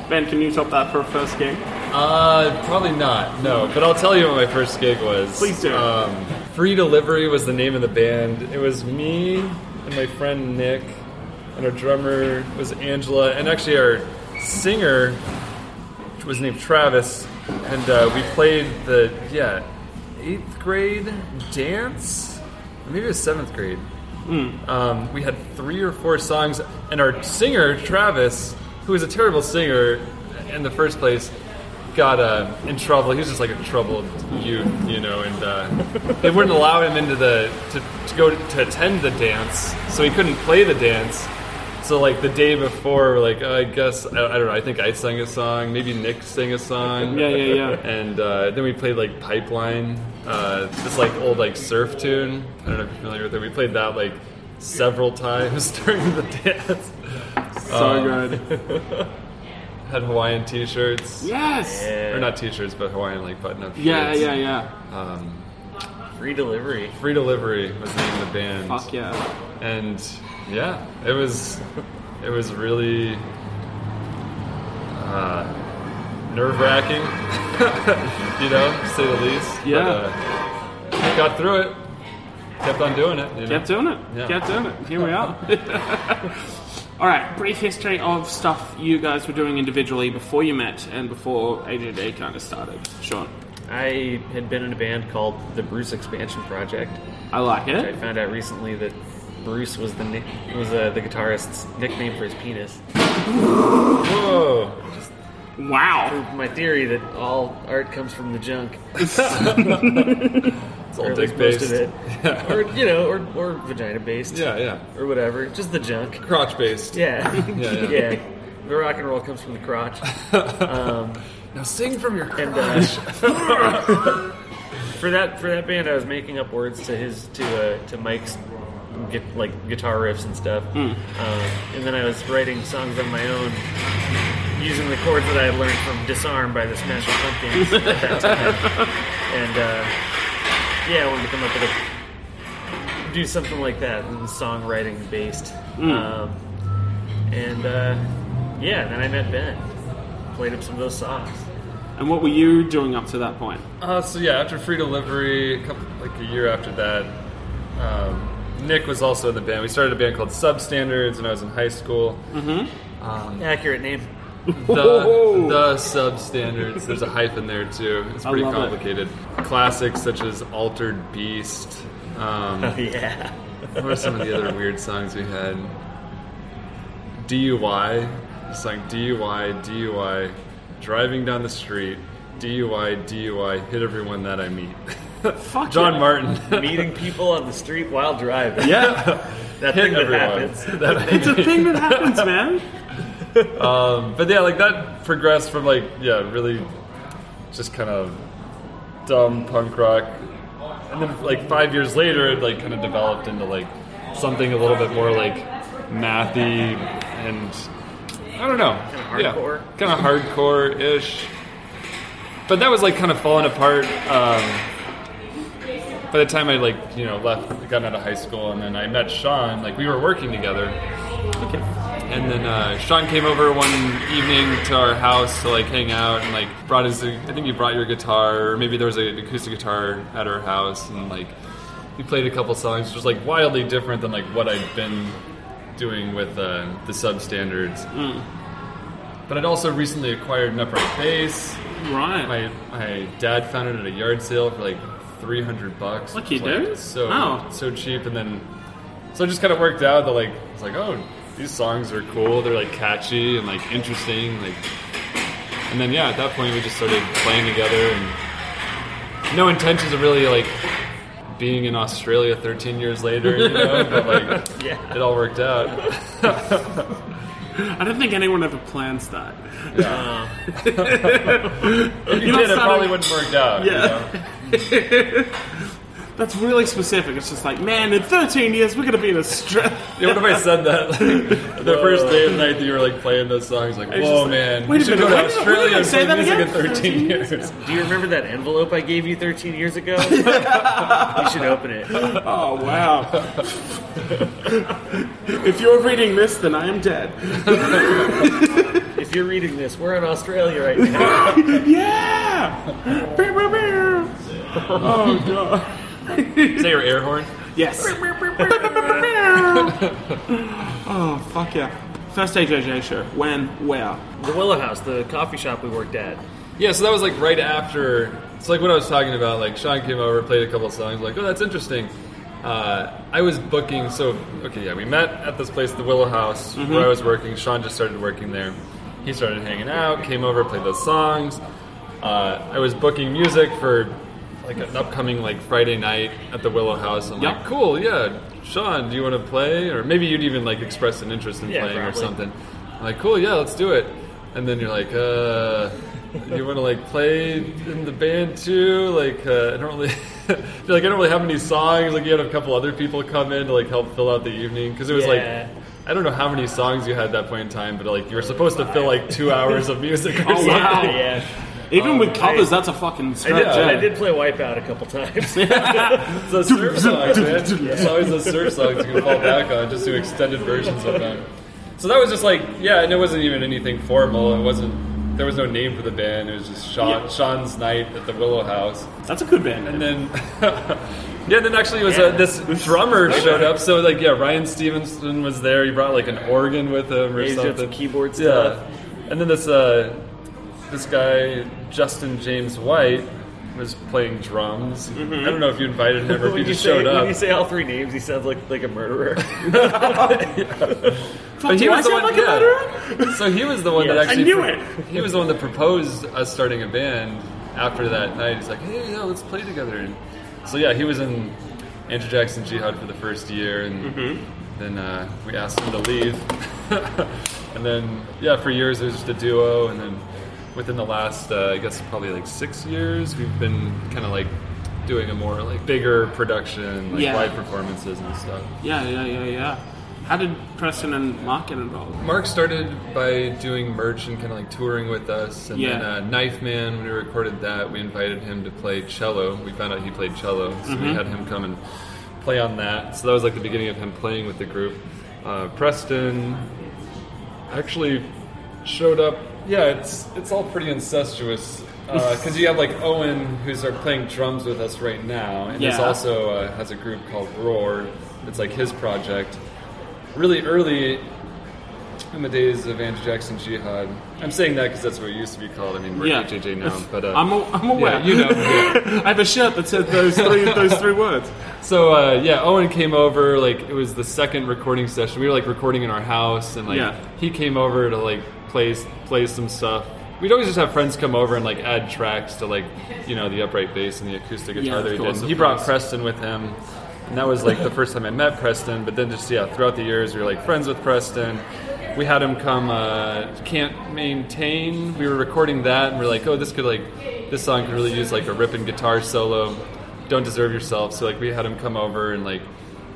Ben, can you top that for a first gig? Uh, probably not. No, but I'll tell you what my first gig was. Please do. Um, Free Delivery was the name of the band. It was me and my friend Nick, and our drummer was Angela, and actually our singer was named Travis, and uh, we played the, yeah, eighth grade dance? Maybe it was seventh grade. Mm. Um, we had three or four songs, and our singer, Travis, who was a terrible singer in the first place, got uh, in trouble. He was just like a troubled youth, you know, and uh, they wouldn't allow him into the to, to go to, to attend the dance, so he couldn't play the dance. So like the day before, we're like, oh, I guess I, I don't know. I think I sang a song, maybe Nick sang a song. yeah, yeah, yeah. And uh, then we played like Pipeline, uh, this like old like surf tune. I don't know if you're familiar with it. We played that like several times during the dance. So um, good. Had Hawaiian t-shirts. Yes! Yeah. Or not t-shirts, but Hawaiian like button-up shirts. Yeah, yeah, yeah. Um, Free Delivery. Free Delivery was the name of the band. Fuck yeah. And yeah, it was it was really uh, nerve-wracking, you know, to say the least. Yeah. But, uh, got through it. Kept on doing it. You know? Kept doing it. Yeah. Kept doing it. Here we are. Alright, brief history of stuff you guys were doing individually before you met and before A J D kind of started. Sean? I had been in a band called the Bruce Expansion Project. I like it. I found out recently that Bruce was the ni- was uh, the guitarist's nickname for his penis. Whoa! Just wow! Proved my theory that all art comes from the junk. It's all dick based, of it. Yeah. Or you know, or, or vagina based, yeah, yeah, or whatever. Just the junk, crotch based, yeah. yeah, yeah, yeah. The rock and roll comes from the crotch. Um, now sing from your crotch. And, uh, for that, for that band, I was making up words to his to uh, to Mike's get, like guitar riffs and stuff, mm. uh, and then I was writing songs on my own using the chords that I had learned from "Disarm" by the Smashing Pumpkins at that time, and. Uh, Yeah, I wanted to come up with a... do something like that, songwriting-based. Mm. Um, and, uh, yeah, then I met Ben. Played him some of those songs. And what were you doing up to that point? Uh, so, yeah, after Free Delivery, a couple, like a year after that, um, Nick was also in the band. We started a band called Substandards when I was in high school. Mm-hmm. Um, Accurate name. The, the Substandards. There's a hyphen there too. It's pretty complicated. It. Classics such as Altered Beast. Um, oh yeah. What were some of the other weird songs we had? D U I. It's like D U I, D U I, driving down the street, D U I, D U I, hit everyone that I meet. Fuck John yeah. Martin. Meeting people on the street while driving. Yeah. That hit thing everyone. That happens. That it's a thing that happens, man. Um, but yeah, like that progressed from like, yeah, really just kind of dumb punk rock. And then like five years later, it like kind of developed into like something a little bit more like mathy and I don't know. Kind of hardcore. Yeah, kind of hardcore-ish. But that was like kind of falling apart. Um, by the time I like, you know, left, got out of high school and then I met Sean, like we were working together. Okay. And then uh, Sean came over one evening to our house to like hang out and like brought his, I think he brought your guitar or maybe there was an acoustic guitar at our house and like he played a couple songs which was like wildly different than like what I'd been doing with uh, the Substandards. Mm. But I'd also recently acquired an upright bass. Right. My my dad found it at a yard sale for like three hundred bucks. Lucky dude. Like so oh. so cheap, and then so it just kind of worked out that like I was like, oh, these songs are cool. They're like catchy and like interesting, like. And then yeah, at that point we just started playing together, and no intentions of really like being in Australia thirteen years later, you know. But like, yeah. It all worked out. I don't think anyone ever plans that. Yeah. If you, you did, it probably wouldn't work out. Yeah. You know? That's really specific. It's just like, man, in thirteen years, we're going to be in a strip. Yeah, what if I said that? Like, the first day of the night that you were like playing those songs, like, whoa, like, man, we should go to Australia and play music in thirteen years. Do you remember that envelope I gave you thirteen years ago? You should open it. Oh, wow. If you're reading this, then I am dead. If you're reading this, we're in Australia right now. Yeah! Oh, God. Is that your air horn? Yes. Oh, fuck yeah. First A J J show. When? Where? The Willow House, the coffee shop we worked at. Yeah, so that was like right after. It's like what I was talking about. Like, Sean came over, played a couple of songs. Like, oh, that's interesting. Uh, I was booking. So, okay, yeah, we met at this place, the Willow House, mm-hmm. where I was working. Sean just started working there. He started hanging out, came over, played those songs. Uh, I was booking music for like an upcoming like Friday night at the Willow House. I'm yep. like, cool, yeah. Sean, do you want to play? Or maybe you'd even like express an interest in yeah, playing probably. Or something. I'm like, cool, yeah, let's do it. And then you're like, uh, you want to like play in the band too? Like, uh, I don't really, you're like, I don't really have any songs. Like, you had a couple other people come in to like help fill out the evening because it was yeah. like. I don't know how many songs you had at that point in time, but like you were supposed Five. to fill like two hours of music. Or oh something. Wow! Yeah. Even um, with covers, I, that's a fucking stretch. I, I did play Wipeout a couple times. It's a surf song, man. It's always those surf songs you can fall back on, just do extended versions of them. So that was just like, yeah, and it wasn't even anything formal. It wasn't. There was no name for the band. It was just Sean, yeah. Sean's Night at the Willow House. That's a good band. And then, yeah, then actually it was yeah. a, this drummer showed up. So like, yeah, Ryan Stevenson was there. He brought like an organ with him or yeah, something. Some keyboard stuff. Yeah. And then this. Uh, This guy, Justin James White, was playing drums. Mm-hmm. I don't know if you invited him or if he just say, showed up. When you say all three names, he sounds like, like a murderer. yeah. But he was the one, like yeah. a murderer? So he was the one yes. that actually... I knew it! He was the one that proposed us starting a band after that night. He's like, hey, yeah, let's play together. And so yeah, he was in Andrew Jackson Jihad for the first year, and mm-hmm. then uh, we asked him to leave. And then, yeah, for years it was just a duo, and then... Within the last, uh, I guess, probably like six years, we've been kind of like doing a more like bigger production, like yeah. live performances and stuff. Yeah, yeah, yeah, yeah. How did Preston and Mark get involved? Mark started by doing merch and kind of like touring with us. And yeah. then uh, Knife Man, when we recorded that, we invited him to play cello. We found out he played cello, so mm-hmm. we had him come and play on that. So that was like the beginning of him playing with the group. Uh, Preston actually showed up. Yeah, it's it's all pretty incestuous because uh, you have like Owen, who's playing drums with us right now, and yeah. he also uh, has a group called Roar. It's like his project. Really early, in the days of Andrew Jackson Jihad. I'm saying that because that's what it used to be called. I mean, we're yeah. A J J now, but uh, I'm a, I'm aware. Yeah, you know, yeah. I have a shirt that says those three those three words. So uh, yeah, Owen came over. Like it was the second recording session. We were like recording in our house, and like yeah. he came over to like play play some stuff. We'd always just have friends come over and like add tracks to like you know the upright bass and the acoustic guitar yeah, that we course, did. He brought course. Preston with him. And that was like the first time I met Preston, but then just, yeah, throughout the years, we were like friends with Preston. We had him come, uh, Can't Maintain. We were recording that, and we were like, oh, this could like, this song could really use like a ripping guitar solo. Don't Deserve Yourself. So like we had him come over and like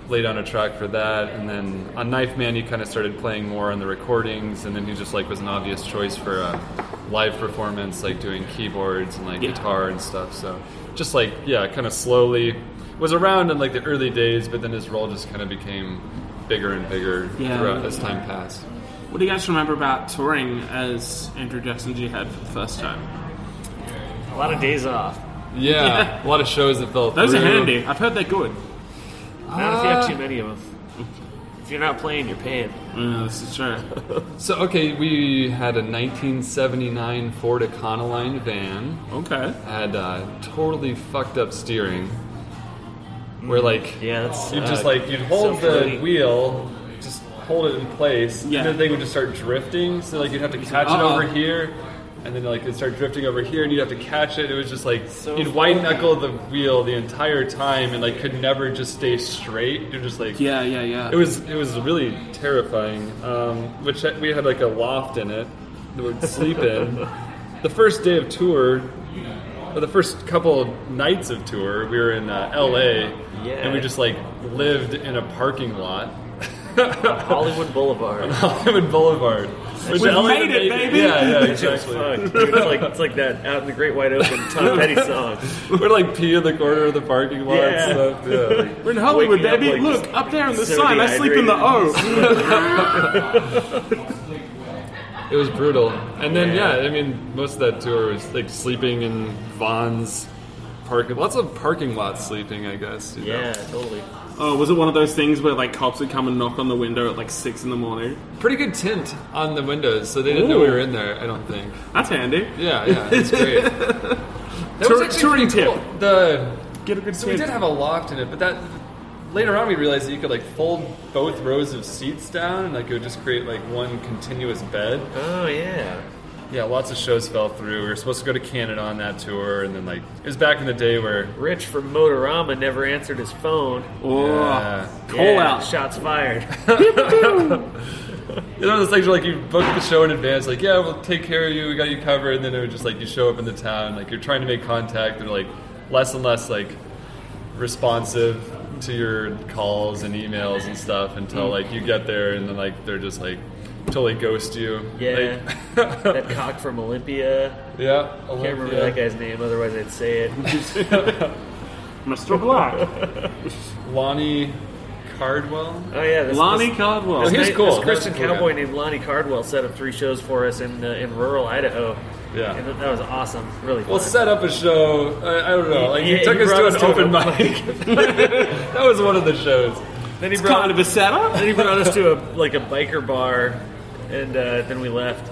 lay down a track for that. And then on Knife Man, he kind of started playing more on the recordings, and then he just like was an obvious choice for a live performance, like doing keyboards and like yeah. guitar and stuff. So just like, yeah, kind of slowly. Was around in like the early days, but then his role just kind of became bigger and bigger yeah, throughout as time yeah. passed. What do you guys remember about touring as Andrew Jackson Jihad for the first time? A lot of days off. Yeah, a lot of shows that fell those through. Those are handy. I've heard they're good. Not uh, if you have too many of them. If you're not playing, you're paying. Yeah, this is true. So, okay, we had a nineteen seventy-nine Ford Econoline van. Okay. Had uh, totally fucked up steering. Where like yeah, you uh, just like you'd hold so the funny. wheel, just hold it in place, yeah. and then they would just start drifting. So like you'd have to catch uh-huh. it over here, and then like it'd start drifting over here, and you'd have to catch it. It was just like so you'd white knuckle the wheel the entire time, and like could never just stay straight. You're just like yeah, yeah, yeah. It was it was really terrifying. Um, which we had like a loft in it that we'd sleep in. The first day of tour. Well, the first couple of nights of tour, we were in uh, L A, yeah. and we just like lived in a parking lot. Hollywood Boulevard. On Hollywood Boulevard. Which we L A made it, baby! Yeah, yeah, exactly. It's, it's, like, it's like that Out in the Great Wide Open Tom Petty song. We're like pee in the corner of the parking lot yeah. and stuff. Yeah, like, we're in Hollywood, baby! Up, like, look, up there on the sign, I sleep in the O. It was brutal. And then, yeah. yeah, I mean, most of that tour was, like, sleeping in Vaughn's parking... Lots of parking lot sleeping, I guess. You yeah, know? Totally. Oh, was it one of those things where, like, cops would come and knock on the window at, like, six in the morning? Pretty good tint on the windows, so they didn't Ooh. know we were in there, I don't think. That's handy. Yeah, yeah, it's great. That Tour- was actually touring pretty cool. Tip. The... Get a good so tip. We did have a loft in it, but that... Later on, we realized that you could like fold both rows of seats down, and like it would just create like one continuous bed. Oh yeah, yeah. Lots of shows fell through. We were supposed to go to Canada on that tour, and then like it was back in the day where Rich from Motorama never answered his phone. Oh, yeah. call yeah. out! Shots fired. You know those things where like you book the show in advance, like yeah, we'll take care of you, we got you covered, and then it would just like you show up in the town, like you're trying to make contact, and like less and less like responsive to your calls and emails and stuff until like you get there and then like they're just like totally ghost you. Yeah. Like, that cock from Olympia. Yeah. Olympia. I can't remember that guy's name, otherwise I'd say it. Mister Black. Lonnie Cardwell. Oh yeah, this, Lonnie this, Cardwell. This, oh, he's cool. This Christian cool cowboy guy. named Lonnie Cardwell set up three shows for us in uh, in rural Idaho. Yeah, and that was awesome. Really fun. Well, set up a show. I, I don't know. Like yeah, he took he us to an open mic. That was one of the shows. Then he it's brought kind of a setup. Then he brought us to a like a biker bar, and uh, then we left.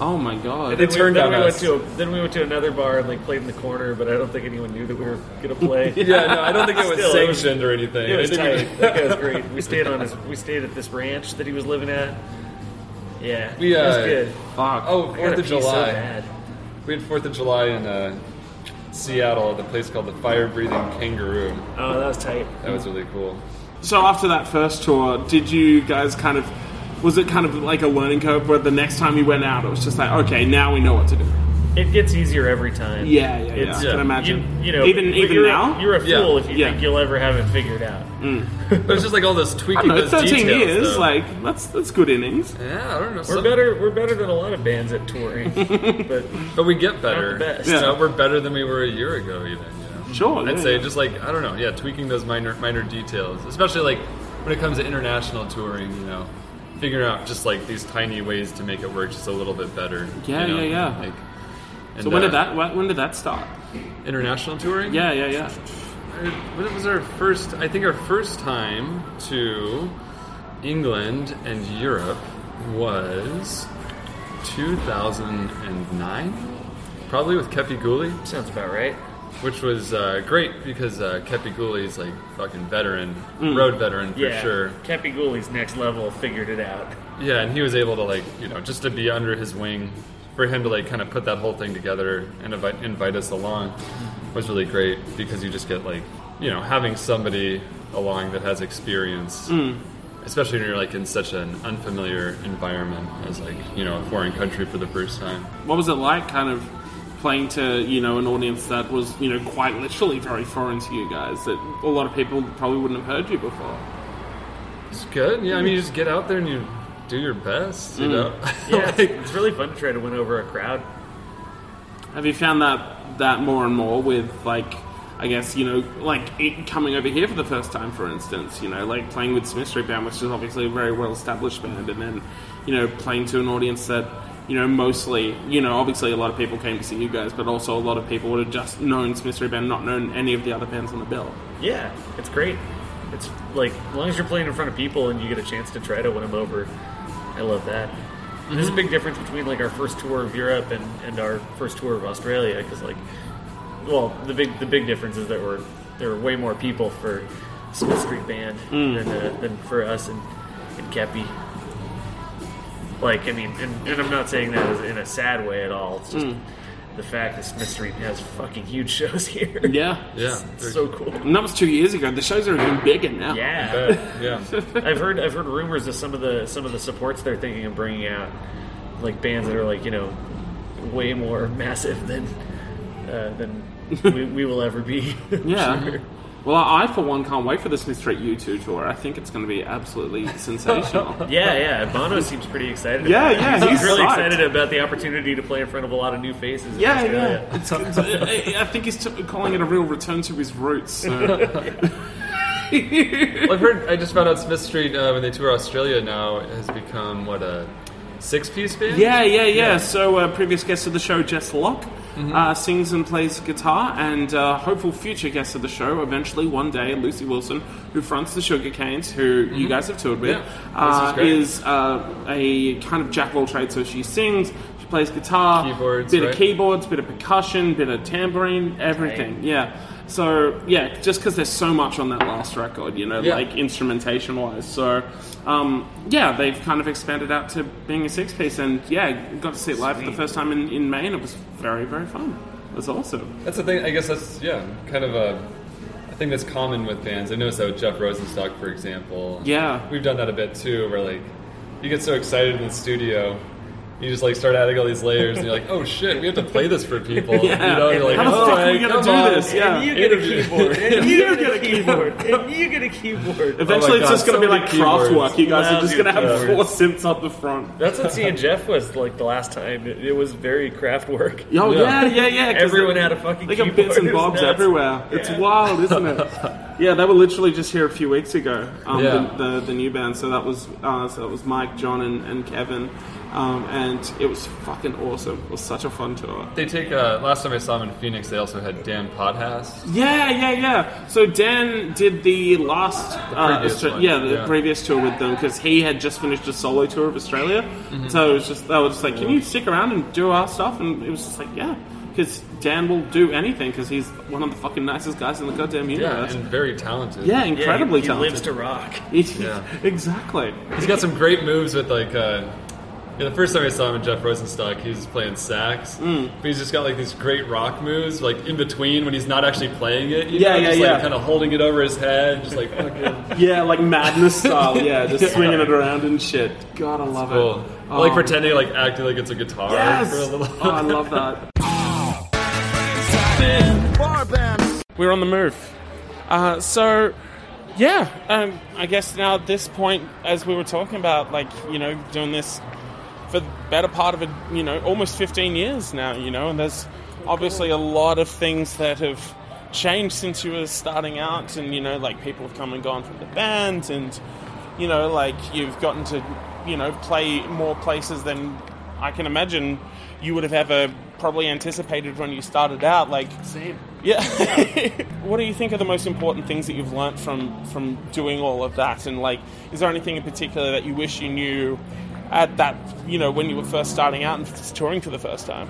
Oh my god! And then it we, turned then out. We went to a, then we went to another bar and like played in the corner, but I don't think anyone knew that we were gonna play. Yeah, no, I don't think it was Still, sanctioned it was, or anything. It was tight. That guy was great. We stayed on his. We stayed at this ranch that he was living at. Yeah, we, uh, it was good. Fuck. Oh, Fourth of July. So we had Fourth of July in uh, Seattle at a place called the Fire Breathing Kangaroo. Oh, that was tight. That was really cool. So after that first tour, did you guys kind of? Was it kind of like a learning curve where the next time you went out, it was just like, okay, now we know what to do. It gets easier every time. Yeah, yeah, yeah. I can imagine. You, you know, even even you're, now, you're a fool yeah. if you yeah. think you'll ever have it figured out. Mm. But it's just like all this tweaking. I don't know, those thirteen details, years, though. Like that's that's good innings. Yeah, I don't know. We're some... better. We're better than a lot of bands at touring, but but we get better. Not the best. Yeah. So we're better than we were a year ago, even. You know? Sure. I'd yeah, say yeah. just like I don't know. Yeah, tweaking those minor minor details, especially like when it comes to international touring. You know, figuring out just like these tiny ways to make it work just a little bit better. Yeah, you know? yeah, yeah. Like, And so when uh, did that when did that start? International touring? Yeah, yeah, yeah. What was our first? I think our first time to England and Europe was two thousand nine, probably, with Kepi Gooley. Sounds about right. Which was uh, great because uh, Kepi Gooley's like fucking veteran, mm. road veteran for yeah. sure. Kepi Gooley's next level figured it out. Yeah, and he was able to, like, you know, just to be under his wing, for him to like kind of put that whole thing together and invite, invite us along was really great, because you just get like, you know, having somebody along that has experience, mm. especially when you're like in such an unfamiliar environment as like, you know, a foreign country for the first time. What was it like, kind of playing to, you know, an audience that was, you know, quite literally very foreign to you guys, that a lot of people probably wouldn't have heard you before? It's good. Yeah, I mean, you just get out there and you do your best, you mm. know? Yeah, like, it's, it's really fun to try to win over a crowd. Have you found that, that more and more with, like, I guess, you know, like, it coming over here for the first time, for instance, you know, like playing with Smith Street Band, which is obviously a very well-established band, and then, you know, playing to an audience that, you know, mostly, you know, obviously a lot of people came to see you guys, but also a lot of people would have just known Smith Street Band, not known any of the other bands on the bill. Yeah, it's great. It's like, as long as you're playing in front of people and you get a chance to try to win them over, I love that. Mm-hmm. There's a big difference between, like, our first tour of Europe and, and our first tour of Australia, because, like, well, the big the big difference is that we're, there were way more people for Smith Street Band mm. than, uh, than for us and, and Kepi. Like, I mean, and, and I'm not saying that in a sad way at all. It's just mm. the fact that Smith Street has fucking huge shows here. Yeah. Yeah. It's so cool. And that was two years ago. The shows are even bigger now. Yeah. Yeah. I've heard I've heard rumors of some of the some of the supports they're thinking of bringing out, like bands that are like, you know, way more massive than uh, than we, we will ever be. Yeah. Sure. Well, I, for one, can't wait for the Smith Street U two tour. I think it's going to be absolutely sensational. Yeah, yeah. Bono seems pretty excited yeah, about it. Yeah, yeah. He's, he's really psyched. excited about the opportunity to play in front of a lot of new faces. Yeah, yeah. It's, it's, I think he's t- calling it a real return to his roots. So. Well, I've heard, I just found out Smith Street, uh, when they tour Australia now, has become, what, a six-piece band? Yeah, yeah, yeah. yeah. So, uh, previous guest of the show, Jess Locke. Mm-hmm. Uh, sings and plays guitar, and uh, hopeful future guest of the show eventually one day, Lucy Wilson, who fronts the Sugar Canes, who mm-hmm. you guys have toured with, yeah. uh, is, is uh, a kind of jack of all trades. So she sings, she plays guitar, keyboards, bit right? of keyboards, bit of percussion, bit of tambourine, everything. Dang. Yeah. So yeah, just because there's so much on that last record, you know, yeah. like instrumentation wise. So um, yeah, they've kind of expanded out to being a six piece, and yeah, got to see it live Sweet. for the first time in, in May, and it was very very fun. It was awesome. That's the thing. I guess that's yeah, kind of a. I think that's common with bands. I noticed that with Jeff Rosenstock, for example. Yeah, we've done that a bit too, where like you get so excited in the studio. You just like start adding all these layers, and you're like, "Oh shit, we have to play this for people." Yeah. You know, you're like, "How the fuck are we gonna do this?" Yeah. And you get a keyboard. And you get a keyboard. And you get a keyboard. Eventually, it's just gonna be like craft work. You guys are just gonna have four synths up the front. That's what seeing Jeff was like the last time. It, it was very craft work. Oh yeah, yeah, yeah. Everyone had a fucking keyboard. They got bits and bobs everywhere. It's wild, isn't it? Yeah, they were literally just here a few weeks ago. Um, yeah. the, the the new band. So that was uh, so that was Mike, John, and, and Kevin. Um, and it was fucking awesome. It was such a fun tour. They take, uh, last time I saw them in Phoenix, they also had Dan Podhast. Yeah, yeah, yeah. So Dan did the last, the uh, Austra- yeah, the yeah. previous tour with them, because he had just finished a solo tour of Australia. Mm-hmm. So it was just, they were just like, can you stick around and do our stuff? And it was just like, yeah. Because Dan will do anything, because he's one of the fucking nicest guys in the goddamn universe. Yeah, and very talented. Yeah, incredibly yeah, he, he talented. He lives to rock. Yeah. Exactly. He's got some great moves with, like, uh... yeah, the first time I saw him in Jeff Rosenstock, he was playing sax. Mm. But he's just got like these great rock moves, like in between when he's not actually playing it. You yeah, know, yeah, just, yeah. Like, kind of holding it over his head, just like fucking. Yeah, like madness style. Yeah, just yeah. swinging it around and shit. God, I love cool. it. Oh. Like pretending, like acting like it's a guitar yes! for a little. Oh, I love that. We're on the move. Uh, so. Yeah, um, I guess now at this point, as we were talking about, like, you know, doing this for the better part of, a, you know, almost fifteen years now, you know, and there's obviously a lot of things that have changed since you were starting out, and, you know, like, people have come and gone from the band, and, you know, like, you've gotten to, you know, play more places than I can imagine you would have ever probably anticipated when you started out, like... Same. Yeah. What do you think are the most important things that you've learnt from, from doing all of that? And, like, is there anything in particular that you wish you knew at that, you know, when you were first starting out and touring for the first time?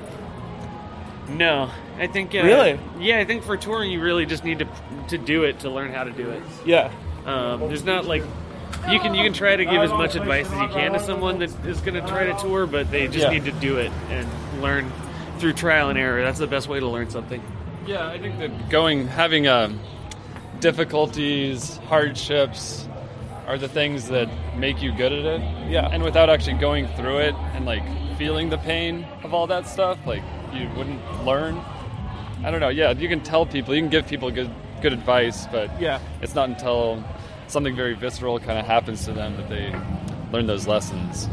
No, I think... Uh, really? Yeah, I think for touring you really just need to to do it to learn how to do it. Yeah. Um, there's not like... You can you can try to give as much advice as you can to someone that is going to try to tour, but they just yeah. need to do it and learn through trial and error. That's the best way to learn something. Yeah, I think that going, having um, difficulties, hardships are the things that make you good at it. Yeah. And without actually going through it and like feeling the pain of all that stuff, like you wouldn't learn. I don't know. Yeah, you can tell people, you can give people good good advice, but yeah, it's not until something very visceral kind of happens to them that they learn those lessons.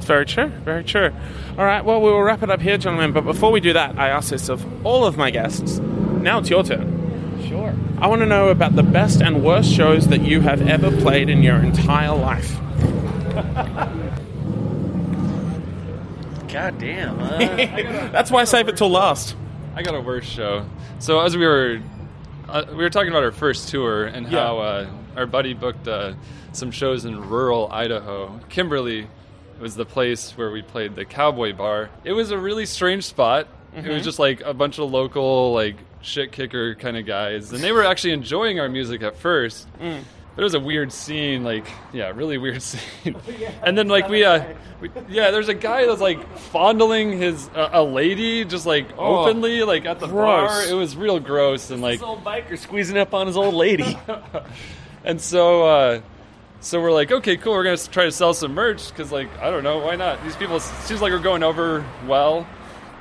Very true, very true. All right, well, we will wrap it up here, gentlemen, but before we do that, I ask this of all of my guests. Now it's your turn. Sure. I want to know about the best and worst shows that you have ever played in your entire life. God damn. Uh, gotta, That's why I, I save it till last. I got a worst show. So as we were uh, we were talking about our first tour and yeah. how uh, our buddy booked uh, some shows in rural Idaho. Kimberly was the place where we played the Cowboy Bar. It was a really strange spot. Mm-hmm. It was just like a bunch of local like shit kicker kind of guys, and they were actually enjoying our music at first. Mm. But it was a weird scene, like yeah, really weird scene. And then like we, uh, we yeah, there's a guy that's like fondling his uh, a lady just like oh, openly like at the gross. bar. It was real gross and like this old biker squeezing up on his old lady. And so, uh, so we're like, okay, cool. We're gonna try to sell some merch because, like, I don't know, why not? These people, it seems like we're going over well,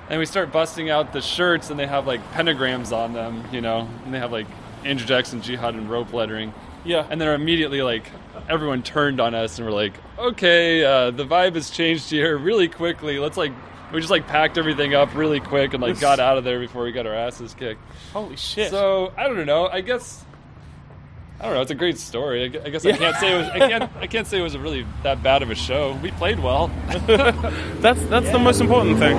and we start busting out the shirts, and they have like pentagrams on them, you know, and they have like Andrew Jackson Jihad and rope lettering. Yeah. And then immediately, like, everyone turned on us, and we're like, okay, uh, the vibe has changed here really quickly. Let's like, we just like packed everything up really quick and like got out of there before we got our asses kicked. Holy shit! So I don't know. I guess. I don't know. It's a great story. I guess I can't say it was. I can't. I can't say it was really that bad of a show. We played well. that's that's yeah. the most important thing.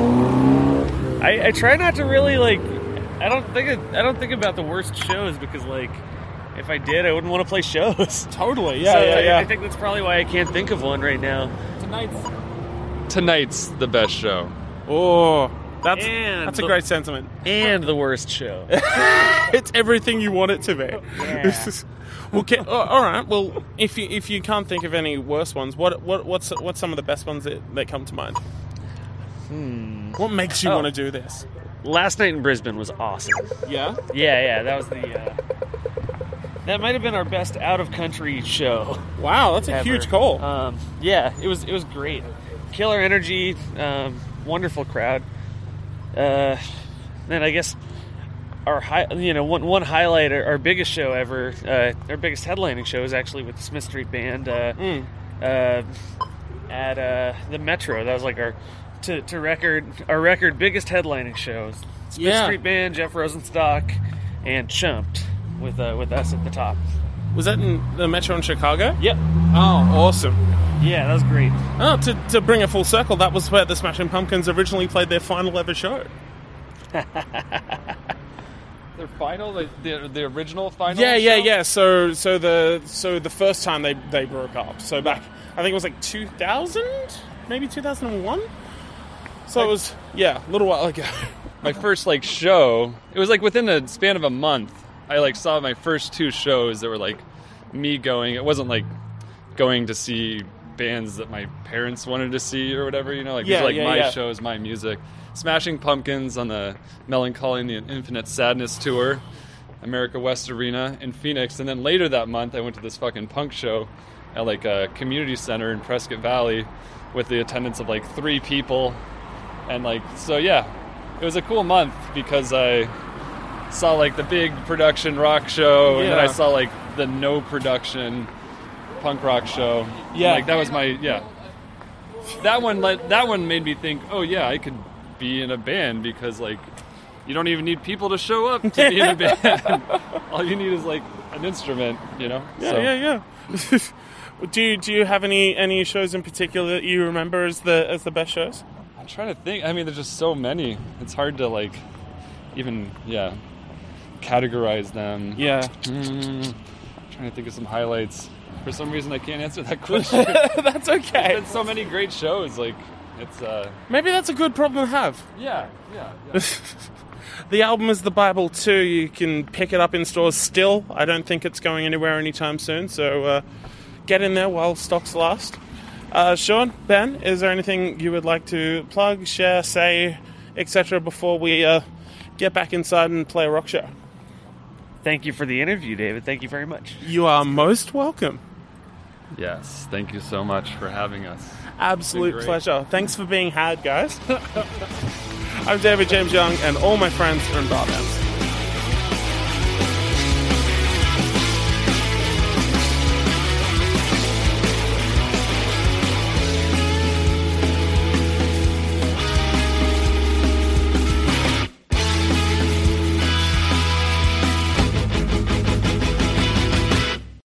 I, I try not to really like. I don't think. I don't think about the worst shows because like, if I did, I wouldn't want to play shows. Totally. Yeah. So yeah, yeah. I, I think that's probably why I can't think of one right now. Tonight's. Tonight's the best show. Oh. That's and that's a the, great sentiment. And the worst show. It's everything you want it to be. Yeah. Well, can, oh, all right. Well, if you if you can't think of any worse ones, what what what's what's some of the best ones that, that come to mind? Hmm. What makes you oh. want to do this? Last night in Brisbane was awesome. Yeah. Yeah, yeah. That was the. Uh, that might have been our best out of country show. Wow, that's ever. a huge call. Um, yeah, it was it was great. Killer energy, um, wonderful crowd. Uh, and I guess our high, you know, one one highlight, our, our biggest show ever, uh, our biggest headlining show is actually with the Smith Street Band uh, mm. uh, at uh, the Metro. That was like our to, to record our record biggest headlining shows. Smith yeah. Street Band, Jeff Rosenstock, and Chumped with uh, with us at the top. Was that in the Metro in Chicago? Yep. Oh, awesome. Yeah, that was great. Oh, to, to bring it full circle, that was where the Smashing Pumpkins originally played their final ever show. Their final, the, the the original final. Yeah, show? yeah, yeah. So so the so the first time they, they broke up. So back, I think it was like two thousand, maybe two thousand and one. So like, it was yeah, a little while ago. My first like show. It was like within the span of a month. I like saw my first two shows that were like me going. It wasn't like going to see bands that my parents wanted to see or whatever, you know, like yeah, these are like yeah, my yeah. shows, my music. Smashing Pumpkins on the Melancholy and the Infinite Sadness tour, America West Arena in Phoenix, and then later that month I went to this fucking punk show at like a community center in Prescott Valley with the attendance of like three people, and like, so yeah, it was a cool month because I saw like the big production rock show yeah. and then I saw like the no production punk rock show. Yeah, like that was my yeah. That one let that one made me think, oh yeah, I could be in a band because like you don't even need people to show up to be in a band. All you need is like an instrument, you know. Yeah, so. yeah, yeah. do you, do you have any, any shows in particular that you remember as the as the best shows? I'm trying to think. I mean, there's just so many. It's hard to like even yeah categorize them. Yeah. Mm, trying to think of some highlights. For some reason, I can't answer that question. That's okay. There's been so many great shows. Like, it's uh... maybe that's a good problem to have. Yeah, yeah. yeah. The album is the Bible too. You can pick it up in stores still. I don't think it's going anywhere anytime soon. So uh, get in there while stocks last. Uh, Sean, Ben, is there anything you would like to plug, share, say, et cetera before we uh, get back inside and play a rock show? Thank you for the interview, David. Thank you very much. You are most welcome. Yes, thank you so much for having us. Absolute pleasure. Thanks for being had, guys. I'm David James Young, and All My Friends Are In Bar Bands.